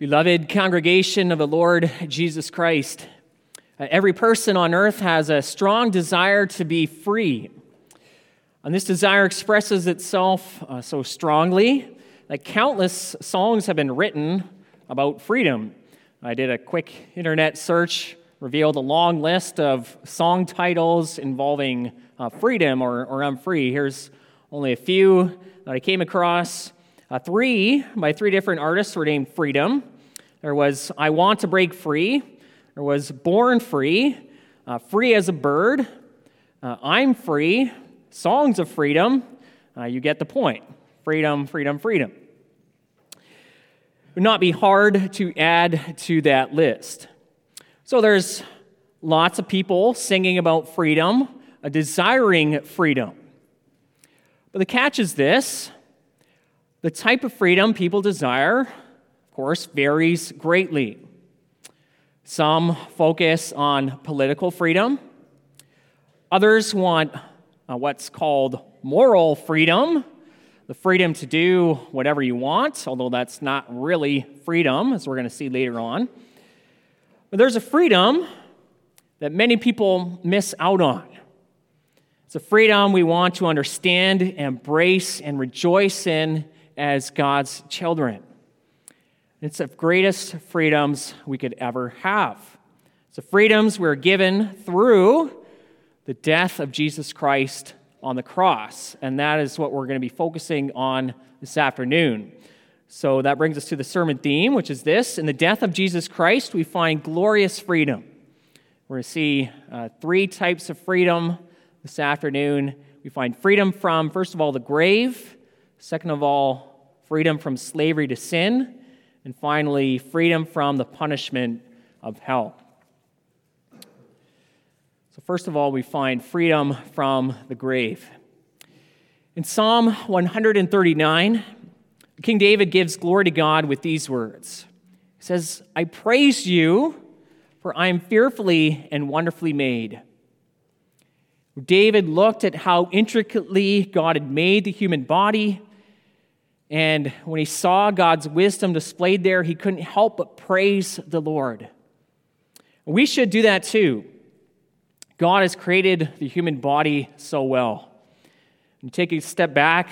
Beloved congregation of the Lord Jesus Christ, every person on earth has a strong desire to be free. And this desire expresses itself so strongly that countless songs have been written about freedom. I did a quick internet search, revealed a long list of song titles involving freedom or I'm free. Here's only a few that I came across. Three by three different artists were named Freedom. There was I Want to Break Free. There was Born Free, Free as a Bird, I'm Free, Songs of Freedom. You get the point. Freedom, freedom, freedom. It would not be hard to add to that list. So there's lots of people singing about freedom, desiring freedom. But the catch is this. The type of freedom people desire, of course, varies greatly. Some focus on political freedom. Others want what's called moral freedom, the freedom to do whatever you want, although that's not really freedom, as we're going to see later on. But there's a freedom that many people miss out on. It's a freedom we want to understand, embrace, and rejoice in as God's children. It's the greatest freedoms we could ever have. It's the freedoms we're given through the death of Jesus Christ on the cross, and that is what we're going to be focusing on this afternoon. So that brings us to the sermon theme, which is this: in the death of Jesus Christ, we find glorious freedom. We're going to see three types of freedom this afternoon. We find freedom from, first of all, the grave. Second of all, freedom from slavery to sin. And finally, freedom from the punishment of hell. So first of all, we find freedom from the grave. In Psalm 139, King David gives glory to God with these words. He says, "I praise you, for I am fearfully and wonderfully made." David looked at how intricately God had made the human body, and when he saw God's wisdom displayed there, he couldn't help but praise the Lord. We should do that too. God has created the human body so well. And take a step back,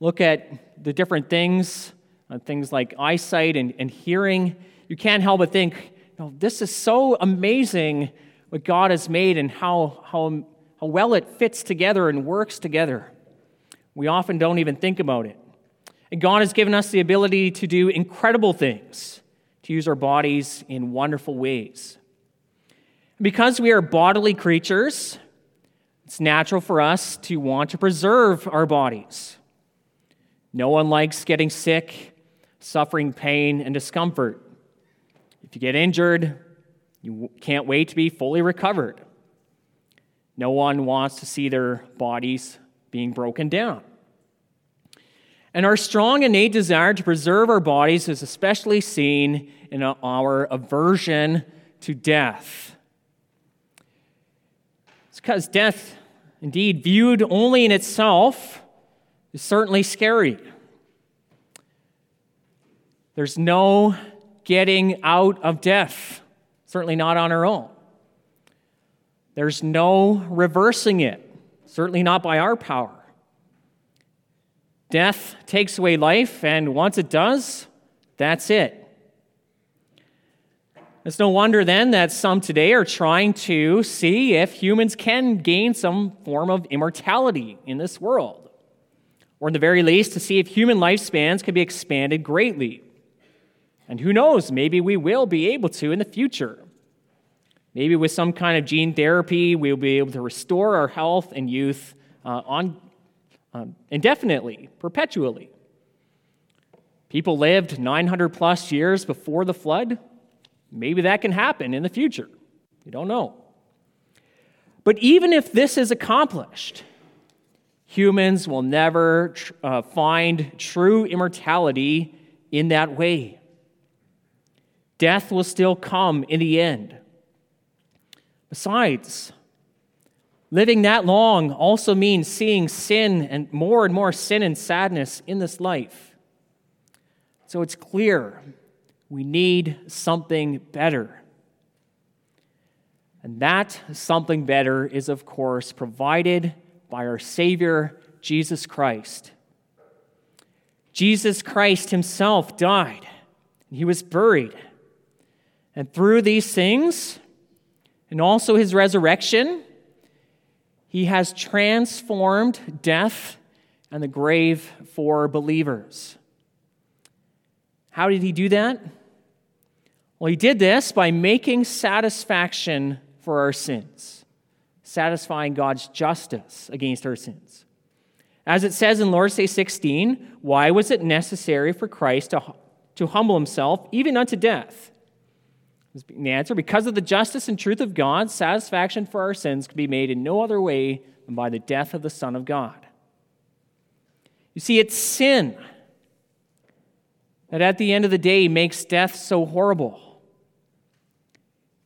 look at the different things like eyesight and hearing. You can't help but think, no, this is so amazing what God has made and how well it fits together and works together. We often don't even think about it. And God has given us the ability to do incredible things, to use our bodies in wonderful ways. Because we are bodily creatures, it's natural for us to want to preserve our bodies. No one likes getting sick, suffering pain, and discomfort. If you get injured, you can't wait to be fully recovered. No one wants to see their bodies being broken down. And our strong innate desire to preserve our bodies is especially seen in our aversion to death. It's because death, indeed, viewed only in itself, is certainly scary. There's no getting out of death, certainly not on our own. There's no reversing it, certainly not by our power. Death takes away life, and once it does, that's it. It's no wonder then that some today are trying to see if humans can gain some form of immortality in this world, or in the very least, to see if human lifespans can be expanded greatly. And who knows, maybe we will be able to in the future. Maybe with some kind of gene therapy, we'll be able to restore our health and youth indefinitely, perpetually. People lived 900 plus years before the flood. Maybe that can happen in the future. You don't know. But even if this is accomplished, humans will never find true immortality in that way. Death will still come in the end. Besides, living that long also means seeing sin and more sin and sadness in this life. So it's clear We need something better. And that something better is, of course, provided by our Savior, Jesus Christ. Jesus Christ himself died, and he was buried. And through these things, and also his resurrection, he has transformed death and the grave for believers. How did he do that? Well, he did this by making satisfaction for our sins, satisfying God's justice against our sins. As it says in Lord's Day 16, why was it necessary for Christ to humble himself even unto death? The answer, because of the justice and truth of God, satisfaction for our sins could be made in no other way than by the death of the Son of God. You see, it's sin that at the end of the day makes death so horrible.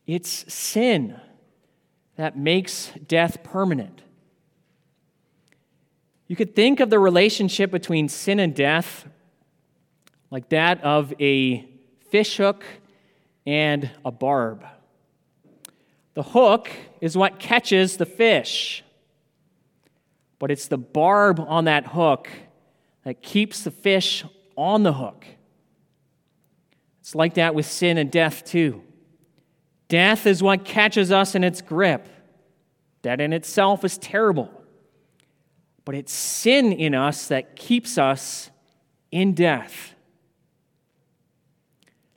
It's sin that makes death permanent. You could think of the relationship between sin and death like that of a fishhook and a barb. The hook is what catches the fish, but it's the barb on that hook that keeps the fish on the hook. It's like that with sin and death too. Death is what catches us in its grip. That in itself is terrible, but it's sin in us that keeps us in death.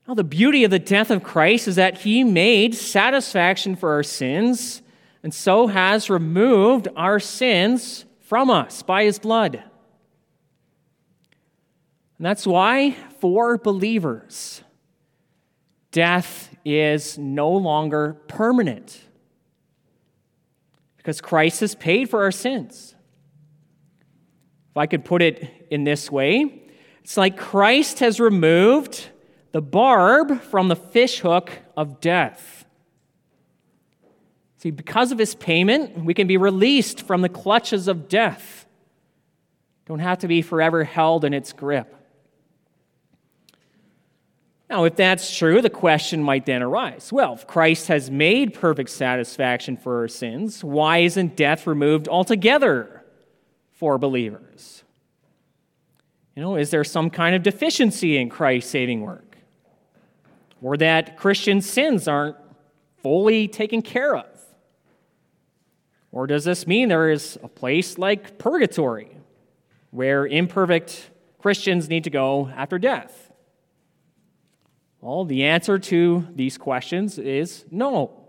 Now, the beauty of the death of Christ is that he made satisfaction for our sins and so has removed our sins from us by his blood. And that's why, for believers, death is no longer permanent because Christ has paid for our sins. If I could put it in this way, it's like Christ has removed the barb from the fishhook of death. See, because of his payment, we can be released from the clutches of death. Don't have to be forever held in its grip. Now, if that's true, the question might then arise, well, if Christ has made perfect satisfaction for our sins, why isn't death removed altogether for believers? You know, is there some kind of deficiency in Christ's saving work? Or that Christian sins aren't fully taken care of? Or does this mean there is a place like purgatory where imperfect Christians need to go after death? Well, the answer to these questions is no.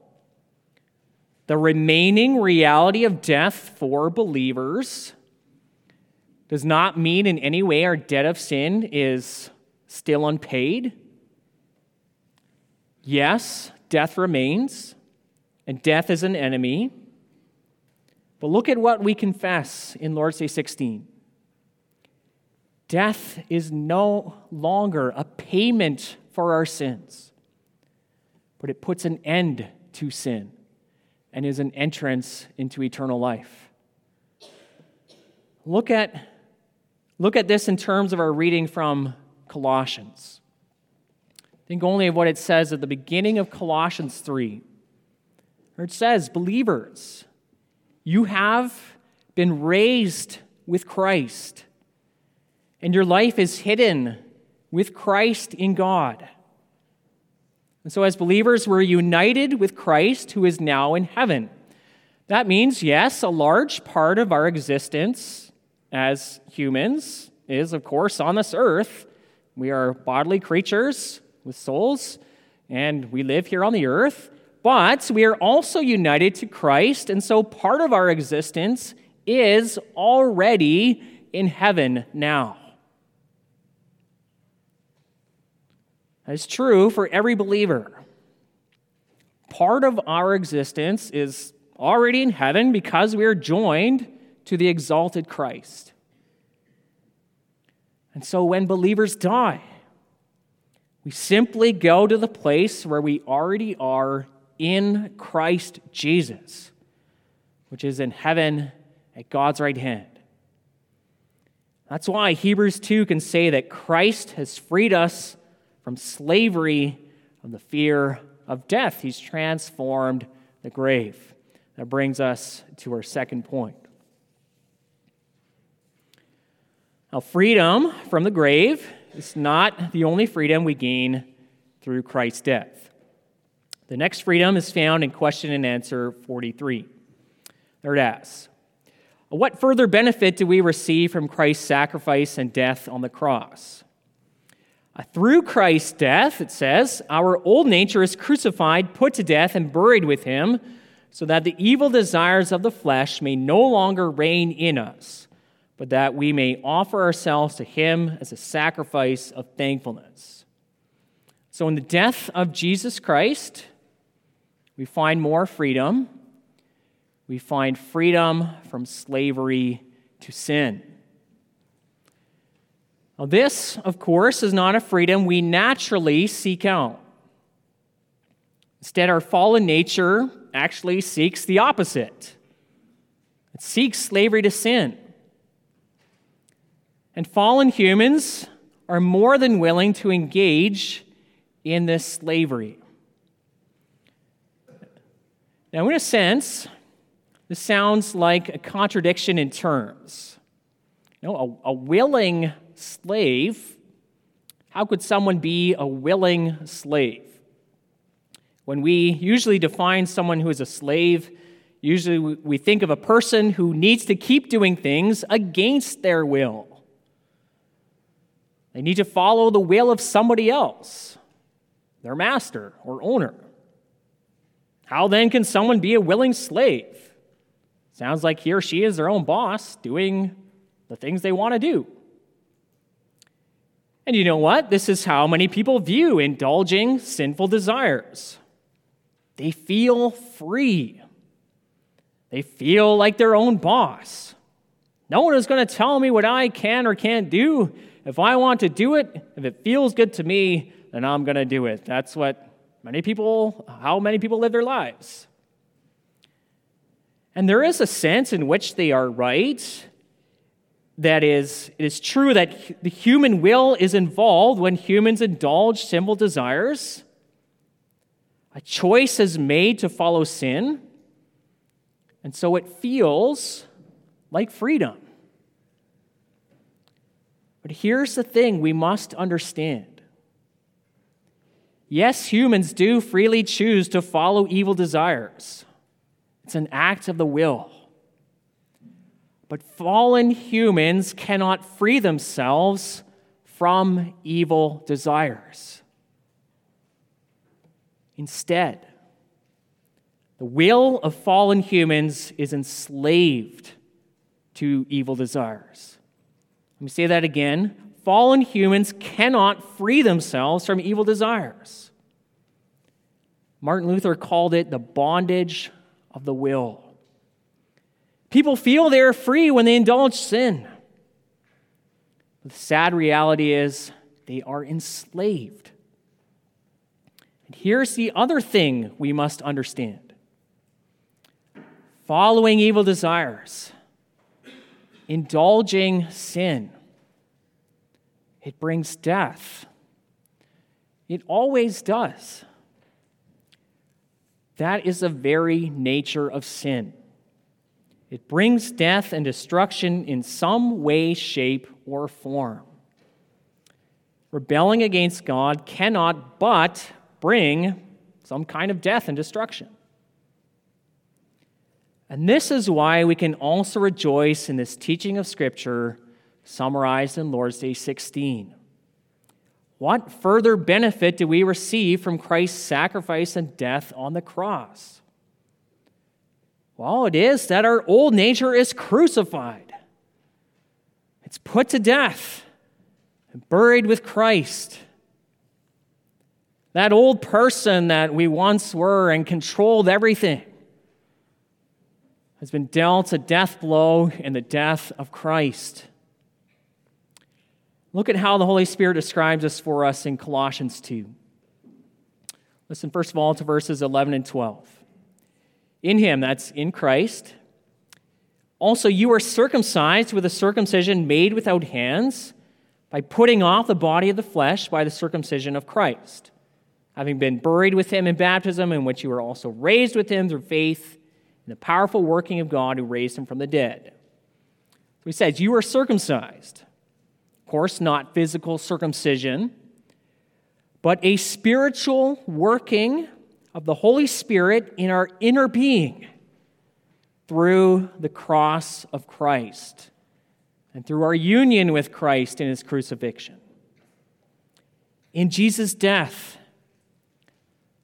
The remaining reality of death for believers does not mean in any way our debt of sin is still unpaid. Yes, death remains, and death is an enemy. But look at what we confess in Lord's Day 16. Death is no longer a payment for our sins, but it puts an end to sin and is an entrance into eternal life. Look at this in terms of our reading from Colossians. Think only of what it says at the beginning of Colossians 3. Where it says, believers, you have been raised with Christ, and your life is hidden with Christ in God. And so as believers, we're united with Christ, who is now in heaven. That means, yes, a large part of our existence as humans is, of course, on this earth. We are bodily creatures with souls, and we live here on the earth, but we are also united to Christ, and so part of our existence is already in heaven now. That is true for every believer. Part of our existence is already in heaven because we are joined to the exalted Christ. And so when believers die, we simply go to the place where we already are in Christ Jesus, which is in heaven at God's right hand. That's why Hebrews 2 can say that Christ has freed us from slavery of the fear of death. He's transformed the grave. That brings us to our second point. Now, freedom from the grave is not the only freedom we gain through Christ's death. The next freedom is found in question and answer 43. There it asks, what further benefit do we receive from Christ's sacrifice and death on the cross? Through Christ's death, it says, our old nature is crucified, put to death, and buried with him, so that the evil desires of the flesh may no longer reign in us, but that we may offer ourselves to him as a sacrifice of thankfulness. So in the death of Jesus Christ, we find more freedom. We find freedom from slavery to sin. Now, this, of course, is not a freedom we naturally seek out. Instead, our fallen nature actually seeks the opposite. It seeks slavery to sin. And fallen humans are more than willing to engage in this slavery. Now, in a sense, this sounds like a contradiction in terms. You know, a willing slave, how could someone be a willing slave? When we usually define someone who is a slave, usually we think of a person who needs to keep doing things against their will. They need to follow the will of somebody else, their master or owner. How then can someone be a willing slave? Sounds like he or she is their own boss, doing the things they want to do. And you know what? This is how many people view indulging sinful desires. They feel free. They feel like their own boss. No one is going to tell me what I can or can't do. If I want to do it, if it feels good to me, then I'm going to do it. That's how many people live their lives. And there is a sense in which they are right. That is, it is true that the human will is involved when humans indulge sinful desires. A choice is made to follow sin, and so it feels like freedom. But here's the thing we must understand. Yes, humans do freely choose to follow evil desires. It's an act of the will. But fallen humans cannot free themselves from evil desires. Instead, the will of fallen humans is enslaved to evil desires. Let me say that again. Fallen humans cannot free themselves from evil desires. Martin Luther called it the bondage of the will. People feel they're free when they indulge sin. But the sad reality is they are enslaved. And here's the other thing we must understand. Following evil desires, indulging sin, it brings death. It always does. That is the very nature of sin. It brings death and destruction in some way, shape, or form. Rebelling against God cannot but bring some kind of death and destruction. And this is why we can also rejoice in this teaching of Scripture summarized in Lord's Day 16. What further benefit do we receive from Christ's sacrifice and death on the cross? Well, it is that our old nature is crucified. It's put to death and buried with Christ. That old person that we once were and controlled everything has been dealt a death blow in the death of Christ. Look at how the Holy Spirit describes this for us in Colossians 2. Listen, first of all, to verses 11 and 12. In him, that's in Christ. Also, you are circumcised with a circumcision made without hands, by putting off the body of the flesh by the circumcision of Christ, having been buried with him in baptism, in which you were also raised with him through faith in the powerful working of God who raised him from the dead. So he says, you are circumcised. Of course, not physical circumcision, but a spiritual working of the Holy Spirit in our inner being through the cross of Christ and through our union with Christ in his crucifixion. In Jesus' death,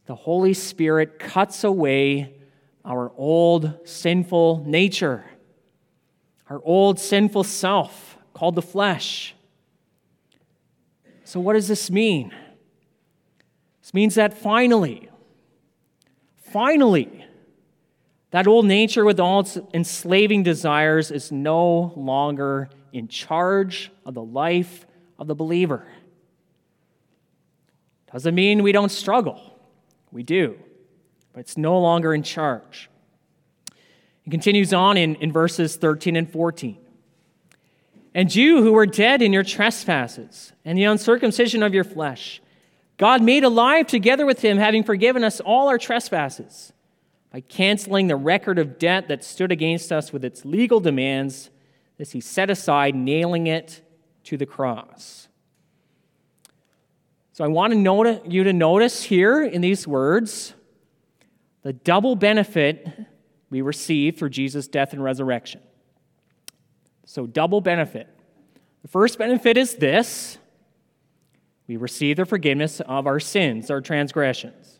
the Holy Spirit cuts away our old sinful nature, our old sinful self called the flesh. So what does this mean? This means that finally, that old nature with all its enslaving desires is no longer in charge of the life of the believer. Doesn't mean we don't struggle. We do. But it's no longer in charge. It continues on in verses 13 and 14. And you who were dead in your trespasses and the uncircumcision of your flesh, God made alive together with him, having forgiven us all our trespasses, by canceling the record of debt that stood against us with its legal demands. This he set aside, nailing it to the cross. So I want you to notice here in these words the double benefit we receive through Jesus' death and resurrection. So double benefit. The first benefit is this: we receive the forgiveness of our sins, our transgressions.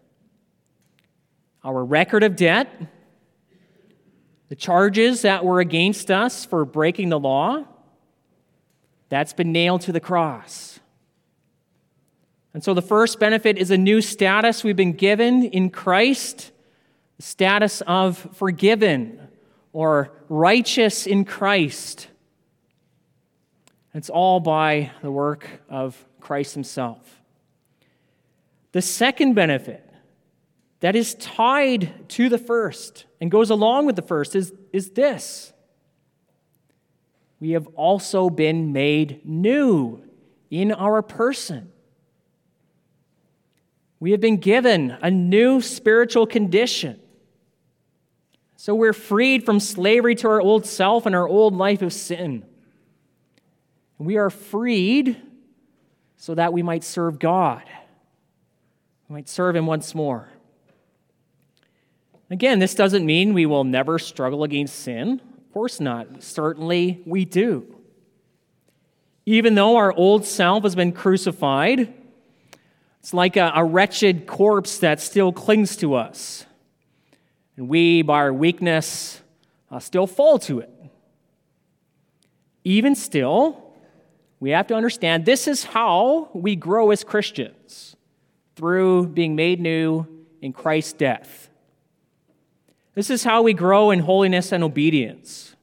Our record of debt, the charges that were against us for breaking the law, that's been nailed to the cross. And so the first benefit is a new status we've been given in Christ, the status of forgiven or righteous in Christ. It's all by the work of Christ himself. The second benefit that is tied to the first and goes along with the first is this: we have also been made new in our person. We have been given a new spiritual condition. So we're freed from slavery to our old self and our old life of sin. We are freed so that we might serve God. We might serve him once more. Again, this doesn't mean we will never struggle against sin. Of course not. Certainly we do. Even though our old self has been crucified, it's like a wretched corpse that still clings to us. And we, by our weakness, still fall to it. Even still, we have to understand this is how we grow as Christians, through being made new in Christ's death. This is how we grow in holiness and obedience.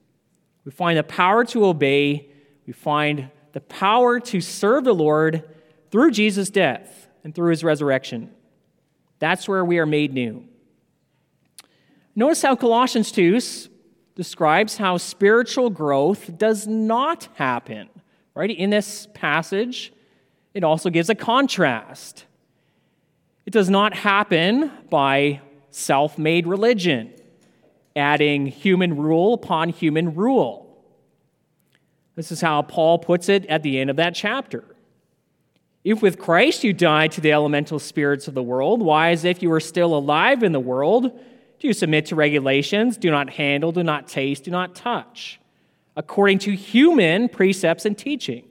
We find the power to obey. We find the power to serve the Lord through Jesus' death and through his resurrection. That's where we are made new. Notice how Colossians 2 describes how spiritual growth does not happen. Right? In this passage, it also gives a contrast. It does not happen by self-made religion, adding human rule upon human rule. This is how Paul puts it at the end of that chapter. If with Christ you died to the elemental spirits of the world, why, as if you were still alive in the world, do you submit to regulations? Do not handle, do not taste, do not touch, according to human precepts and teaching.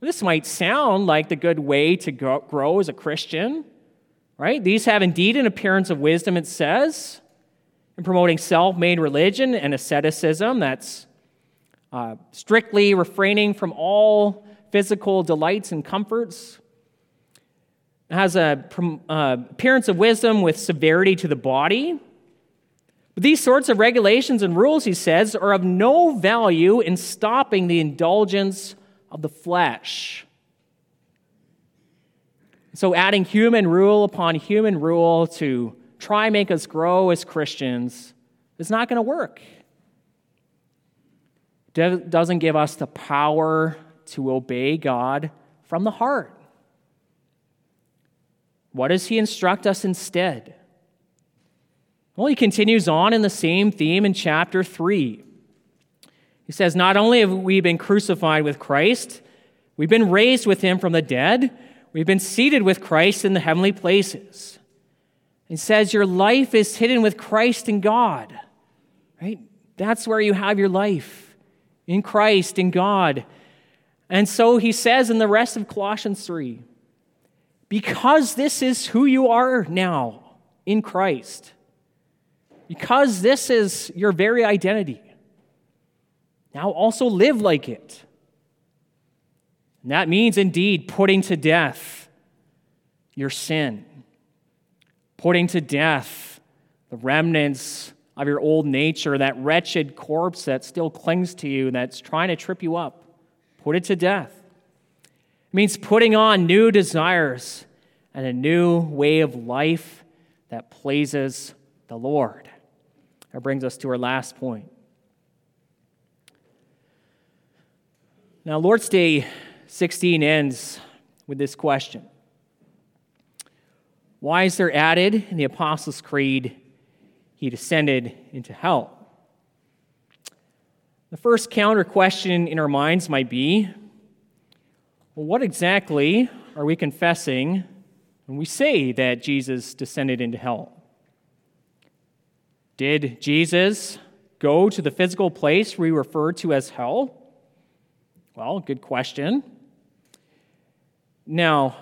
This might sound like the good way to grow as a Christian, right? These have indeed an appearance of wisdom, it says, in promoting self-made religion and asceticism. That's strictly refraining from all physical delights and comforts. It has an appearance of wisdom with severity to the body. These sorts of regulations and rules, he says, are of no value in stopping the indulgence of the flesh. So adding human rule upon human rule to try and make us grow as Christians is not going to work. It doesn't give us the power to obey God from the heart. What does he instruct us instead? Well, he continues on in the same theme in chapter 3. He says, not only have we been crucified with Christ, we've been raised with him from the dead. We've been seated with Christ in the heavenly places. He says, your life is hidden with Christ in God. Right? That's where you have your life, in Christ, in God. And so he says in the rest of Colossians 3, because this is who you are now in Christ, because this is your very identity, now also live like it. And that means indeed putting to death your sin, putting to death the remnants of your old nature, that wretched corpse that still clings to you, that's trying to trip you up. Put it to death. It means putting on new desires and a new way of life that pleases the Lord. That brings us to our last point. Now, Lord's Day 16 ends with this question. Why is there added in the Apostles' Creed, he descended into hell? The first counter question in our minds might be, well, what exactly are we confessing when we say that Jesus descended into hell? Did Jesus go to the physical place we refer to as hell? Well, good question. Now,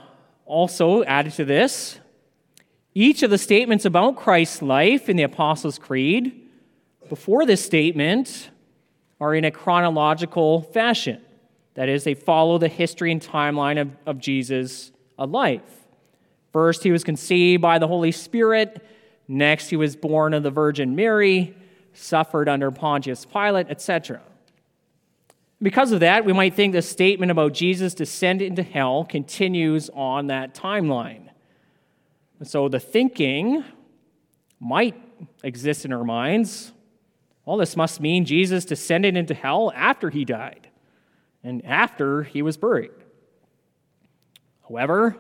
also added to this, each of the statements about Christ's life in the Apostles' Creed before this statement are in a chronological fashion. That is, they follow the history and timeline of Jesus' life. First, he was conceived by the Holy Spirit. Next, he was born of the Virgin Mary, suffered under Pontius Pilate, etc. Because of that, we might think the statement about Jesus' descent into hell continues on that timeline. And so the thinking might exist in our minds, well, this must mean Jesus descended into hell after he died and after he was buried. However,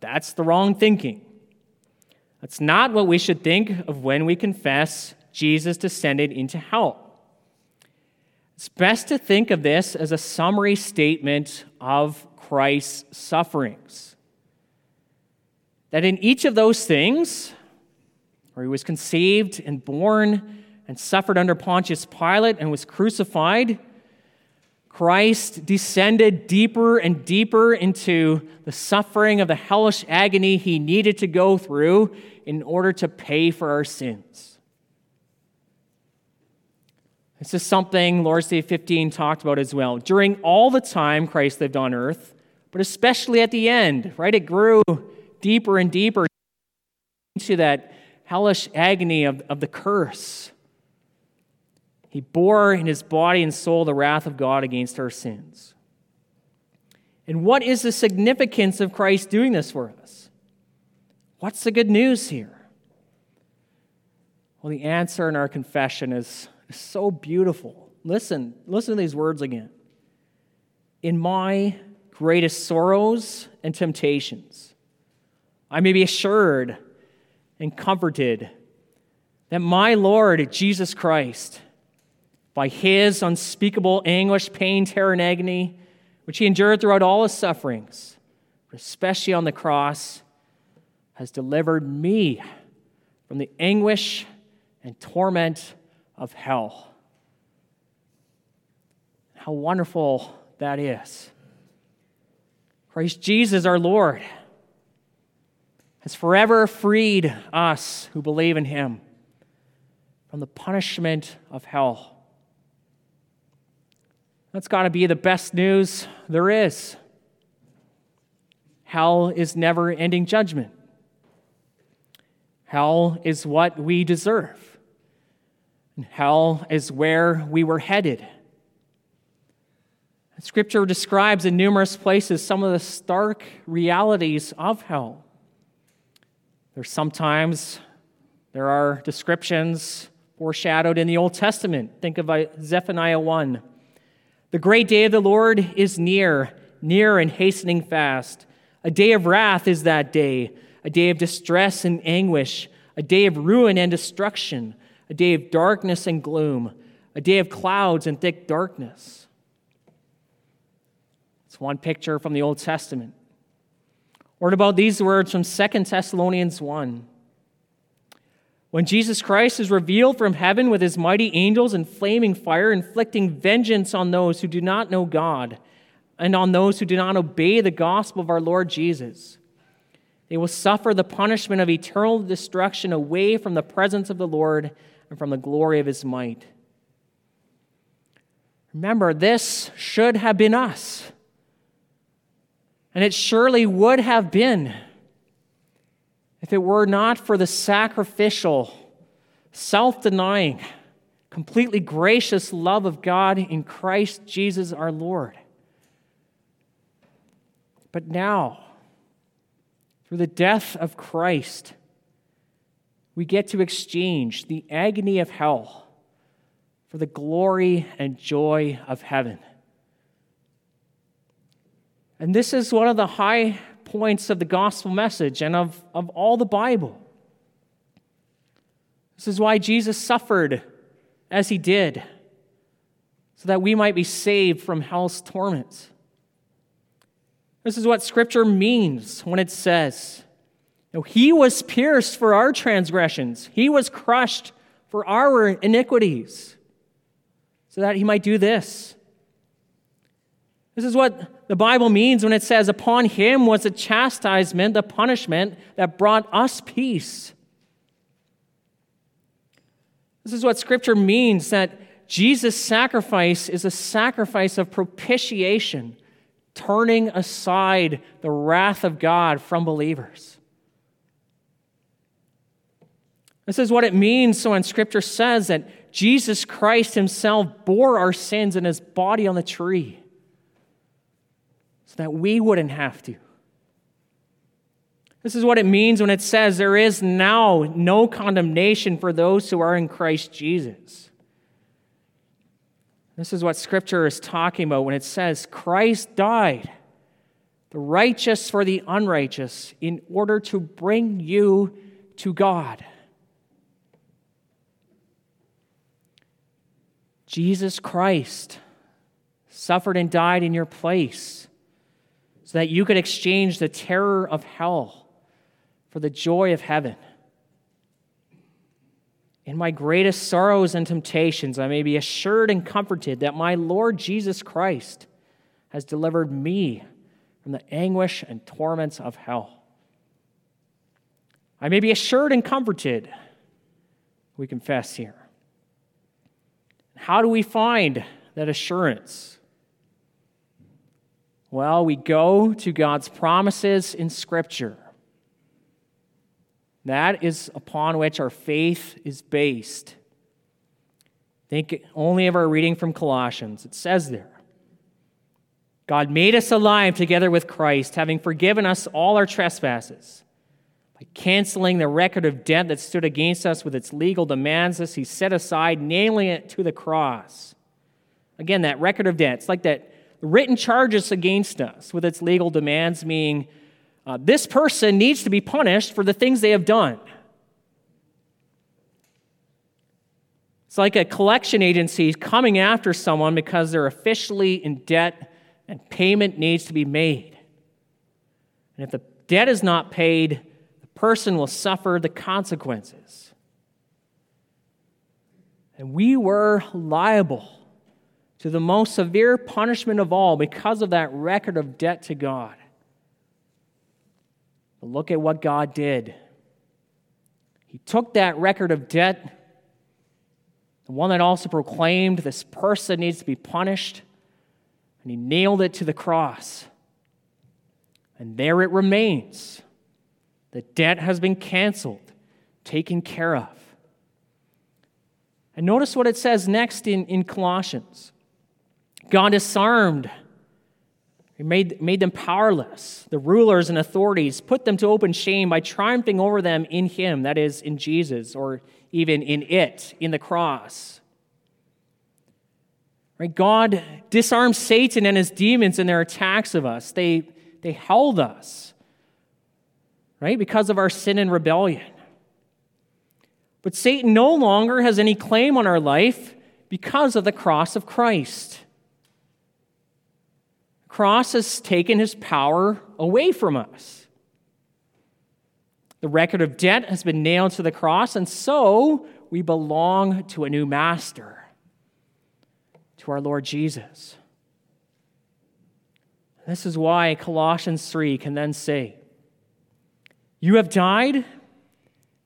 that's the wrong thinking. That's not what we should think of when we confess Jesus descended into hell. It's best to think of this as a summary statement of Christ's sufferings. That in each of those things, where he was conceived and born and suffered under Pontius Pilate and was crucified, Christ descended deeper and deeper into the suffering of the hellish agony he needed to go through in order to pay for our sins. This is something Lord's Day 15 talked about as well. During all the time Christ lived on earth, but especially at the end, right? It grew deeper and deeper into that hellish agony of the curse. He bore in his body and soul the wrath of God against our sins. And what is the significance of Christ doing this for us? What's the good news here? Well, the answer in our confession is so beautiful. Listen to these words again. In my greatest sorrows and temptations, I may be assured and comforted that my Lord Jesus Christ, by his unspeakable anguish, pain, terror, and agony, which he endured throughout all his sufferings, especially on the cross, has delivered me from the anguish and torment of hell. How wonderful that is. Christ Jesus, our Lord, has forever freed us who believe in him from the punishment of hell. That's got to be the best news there is. Hell is never-ending judgment. Hell is what we deserve. Hell is where we were headed. Scripture describes in numerous places some of the stark realities of hell. There are descriptions foreshadowed in the Old Testament. Think of Zephaniah 1. The great day of the Lord is near, near and hastening fast. A day of wrath is that day, a day of distress and anguish, a day of ruin and destruction, a day of darkness and gloom, a day of clouds and thick darkness. It's one picture from the Old Testament. What about these words from 2 Thessalonians 1? When Jesus Christ is revealed from heaven with his mighty angels in flaming fire, inflicting vengeance on those who do not know God and on those who do not obey the gospel of our Lord Jesus. They will suffer the punishment of eternal destruction away from the presence of the Lord and from the glory of his might. Remember, this should have been us. And it surely would have been if it were not for the sacrificial, self-denying, completely gracious love of God in Christ Jesus our Lord. But now, through the death of Christ, we get to exchange the agony of hell for the glory and joy of heaven. And this is one of the high points of the gospel message and of all the Bible. This is why Jesus suffered as he did, so that we might be saved from hell's torments. This is what Scripture means when it says, he was pierced for our transgressions. He was crushed for our iniquities, so that he might do this. This is what the Bible means when it says, upon him was the chastisement, the punishment that brought us peace. This is what Scripture means, that Jesus' sacrifice is a sacrifice of propitiation, turning aside the wrath of God from believers. This is what it means when Scripture says that Jesus Christ himself bore our sins in his body on the tree, so that we wouldn't have to. This is what it means when it says there is now no condemnation for those who are in Christ Jesus. This is what Scripture is talking about when it says Christ died, the righteous for the unrighteous, in order to bring you to God. Jesus Christ suffered and died in your place, so that you could exchange the terror of hell for the joy of heaven. In my greatest sorrows and temptations, I may be assured and comforted that my Lord Jesus Christ has delivered me from the anguish and torments of hell. I may be assured and comforted, we confess here. How do we find that assurance? Well, we go to God's promises in Scripture. That is upon which our faith is based. Think only of our reading from Colossians. It says there, God made us alive together with Christ, having forgiven us all our trespasses. By canceling the record of debt that stood against us with its legal demands, as he set aside, nailing it to the cross. Again, that record of debt, it's like that written charges against us with its legal demands, meaning this person needs to be punished for the things they have done. It's like a collection agency coming after someone because they're officially in debt and payment needs to be made. And if the debt is not paid, the person will suffer the consequences. And we were liable to the most severe punishment of all because of that record of debt to God. But look at what God did. He took that record of debt, the one that also proclaimed this person needs to be punished, and he nailed it to the cross. And there it remains. The debt has been canceled, taken care of. And notice what it says next in Colossians. God disarmed. He made them powerless, the rulers and authorities, put them to open shame by triumphing over them in him, that is, in Jesus, or even in it, in the cross. Right? God disarmed Satan and his demons in their attacks of us. They held us, right, because of our sin and rebellion. But Satan no longer has any claim on our life because of the cross of Christ. The cross has taken his power away from us. The record of debt has been nailed to the cross, and so we belong to a new master, to our Lord Jesus. This is why Colossians 3 can then say, "You have died, and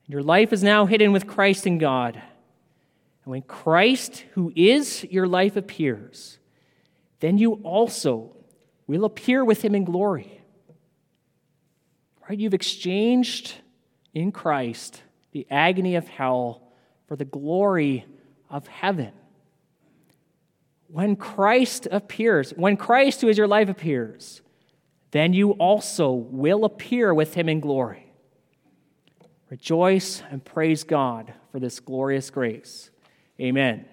your life is now hidden with Christ in God. And when Christ, who is your life, appears, then you also will appear with him in glory." Right? You've exchanged in Christ the agony of hell for the glory of heaven. When Christ appears, when Christ, who is your life, appears, then you also will appear with him in glory. Rejoice and praise God for this glorious grace. Amen.